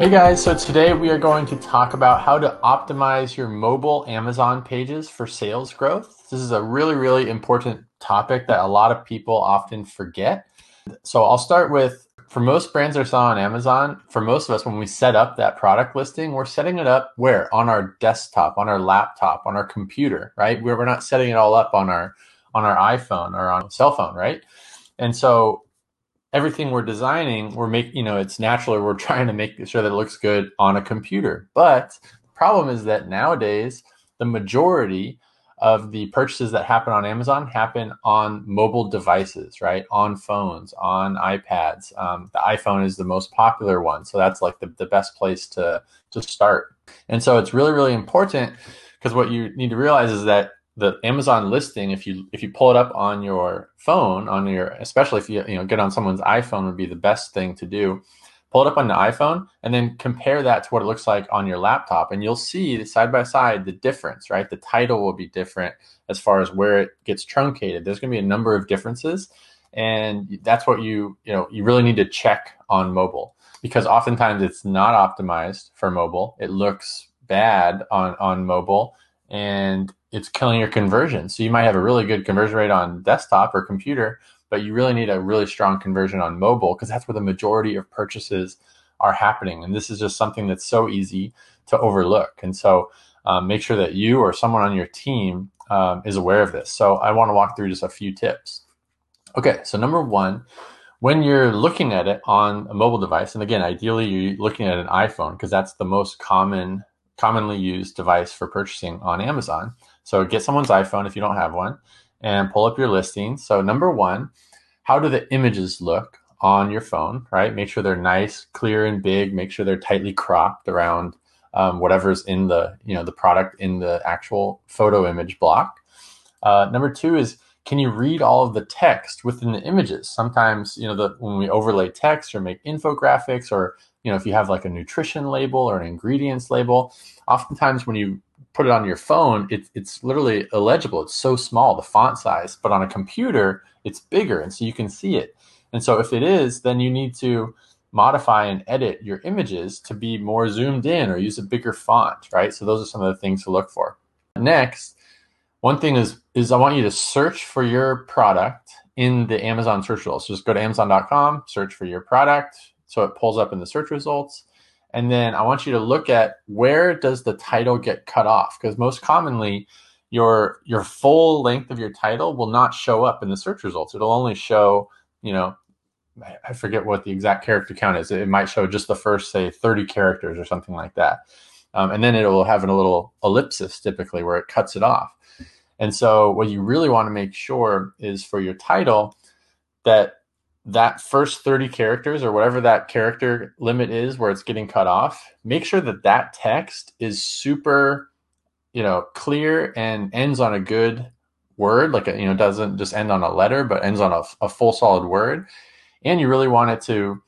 Hey guys, so today we are going to talk about how to optimize your mobile Amazon pages for sales growth. This is a really important topic that a lot of people often forget. So I'll start with, for most brands that sell on Amazon, for most of us, when we set up that product listing, we're setting it up where? On our desktop, on our laptop, on our computer, right? We're not setting it all up on our iPhone or on a cell phone, right? And so everything we're designing, we're making, it's natural. We're trying to make sure that it looks good on a computer. But the problem is that nowadays, the majority of the purchases that happen on Amazon happen on mobile devices, right? On phones, on iPads. The iPhone is the most popular one. So that's like the best place to start. And so it's really important, because what you need to realize is that the Amazon listing, if you pull it up on your phone, especially if you get on someone's iPhone, would be the best thing to do. Pull it up on the iPhone and then compare that to what it looks like on your laptop, and you'll see side by side the difference, right? The title will be different as far as where it gets truncated. There's going to be a number of differences, and that's what you really need to check on mobile, because oftentimes it's not optimized for mobile. It looks bad on mobile, and it's killing your conversion. So you might have a really good conversion rate on desktop or computer, but you really need a really strong conversion on mobile, because that's where the majority of purchases are happening. And this is just something that's so easy to overlook. And so make sure that you or someone on your team is aware of this. So I want to walk through just a few tips. Okay, so number one, when you're looking at it on a mobile device, and again, ideally you're looking at an iPhone, because that's the most commonly used device for purchasing on Amazon. So get someone's iPhone if you don't have one and pull up your listing. So number one, how do the images look on your phone, right? Make sure they're nice, clear, and big. Make sure they're tightly cropped around whatever's in the product in the actual photo image block. Number two is, can you read all of the text within the images? Sometimes, when we overlay text or make infographics, or, if you have like a nutrition label or an ingredients label, oftentimes when you put it on your phone, it's literally illegible. It's so small, the font size, but on a computer, it's bigger, and so you can see it. And so if it is, then you need to modify and edit your images to be more zoomed in or use a bigger font, right? So those are some of the things to look for. Next, one thing is I want you to search for your product in the Amazon search results. So just go to amazon.com, search for your product, so it pulls up in the search results. And then I want you to look at, where does the title get cut off? Because most commonly, your full length of your title will not show up in the search results. It'll only show, I forget what the exact character count is. It might show just the first, say, 30 characters or something like that. And then it will have a little ellipsis typically where it cuts it off. And so what you really want to make sure is for your title that first 30 characters, or whatever that character limit is where it's getting cut off, make sure that text is super, clear and ends on a good word. Like, doesn't just end on a letter, but ends on a full solid word. And you really want it to,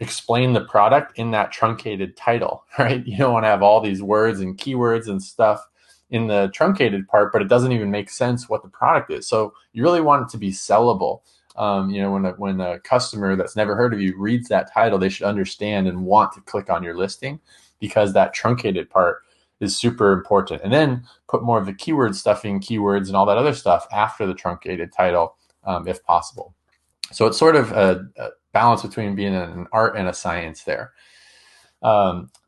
explain the product in that truncated title, right? You don't want to have all these words and keywords and stuff in the truncated part, but it doesn't even make sense what the product is. So you really want it to be sellable. When a customer that's never heard of you reads that title, they should understand and want to click on your listing, because that truncated part is super important. And then put more of the keyword stuffing, keywords and all that other stuff after the truncated title, if possible. So it's sort of a balance between being an art and a science there.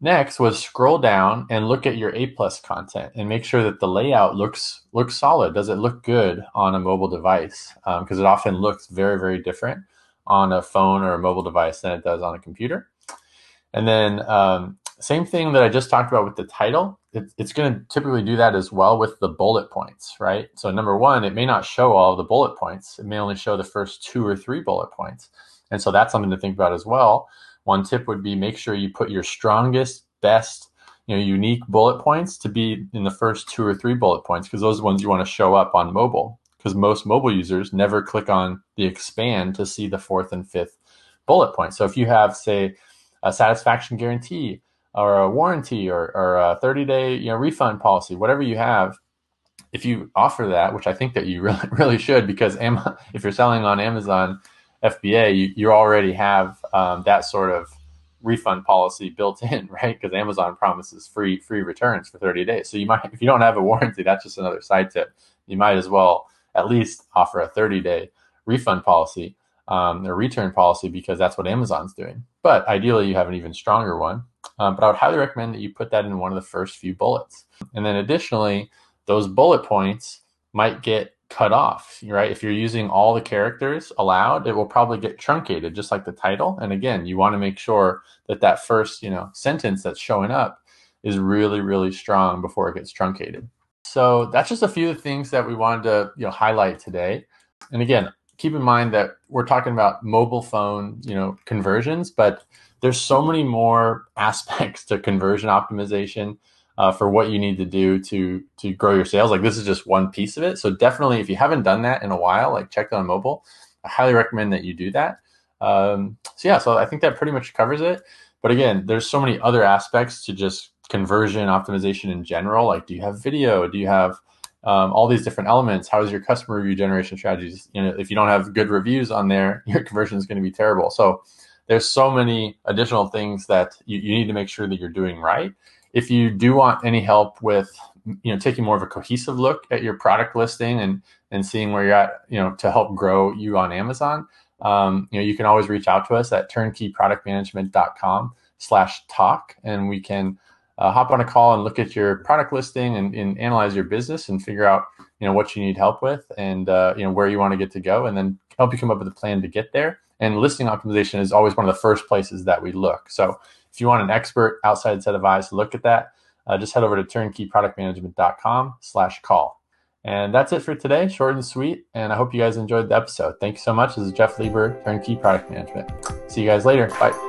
Next was, scroll down and look at your A+ content and make sure that the layout looks solid. Does it look good on a mobile device? Because it often looks very different on a phone or a mobile device than it does on a computer. And then same thing that I just talked about with the title. It's going to typically do that as well with the bullet points, right? So number one, it may not show all the bullet points. It may only show the first 2 or 3 bullet points. And so that's something to think about as well. One tip would be, make sure you put your strongest, best, unique bullet points to be in the first 2 or 3 bullet points, because those are the ones you want to show up on mobile, because most mobile users never click on the expand to see the 4th and 5th bullet point. So if you have, say, a satisfaction guarantee or a warranty or a 30-day refund policy, whatever you have, if you offer that, which I think that you really should, because if you're selling on Amazon FBA, you already have that sort of refund policy built in, right? Because Amazon promises free returns for 30 days. So you might, if you don't have a warranty, that's just another side tip. You might as well at least offer a 30-day refund policy or return policy, because that's what Amazon's doing. But ideally, you have an even stronger one. But I would highly recommend that you put that in one of the first few bullets. And then additionally, those bullet points might get cut off, right? If you're using all the characters allowed, it will probably get truncated, just like the title. And again, you want to make sure that that first, sentence that's showing up is really, really strong before it gets truncated. So that's just a few of the things that we wanted to highlight today. And again, keep in mind that we're talking about mobile phone, conversions, but there's so many more aspects to conversion optimization. For what you need to do to grow your sales. Like, this is just one piece of it. So definitely, if you haven't done that in a while, like checked on mobile, I highly recommend that you do that. So I think that pretty much covers it. But again, there's so many other aspects to just conversion optimization in general. Like, do you have video? Do you have all these different elements? How is your customer review generation strategies? If you don't have good reviews on there, your conversion is going to be terrible. So there's so many additional things that you need to make sure that you're doing right. If you do want any help with, taking more of a cohesive look at your product listing and seeing where you're at, to help grow you on Amazon, you can always reach out to us at turnkeyproductmanagement.com/talk, and we can hop on a call and look at your product listing and analyze your business and figure out, what you need help with and, where you want to get to go, and then help you come up with a plan to get there. And listing optimization is always one of the first places that we look. So if you want an expert outside set of eyes to look at that, just head over to turnkeyproductmanagement.com/call. And that's it for today, short and sweet. And I hope you guys enjoyed the episode. Thank you so much. This is Jeff Lieber, Turnkey Product Management. See you guys later. Bye.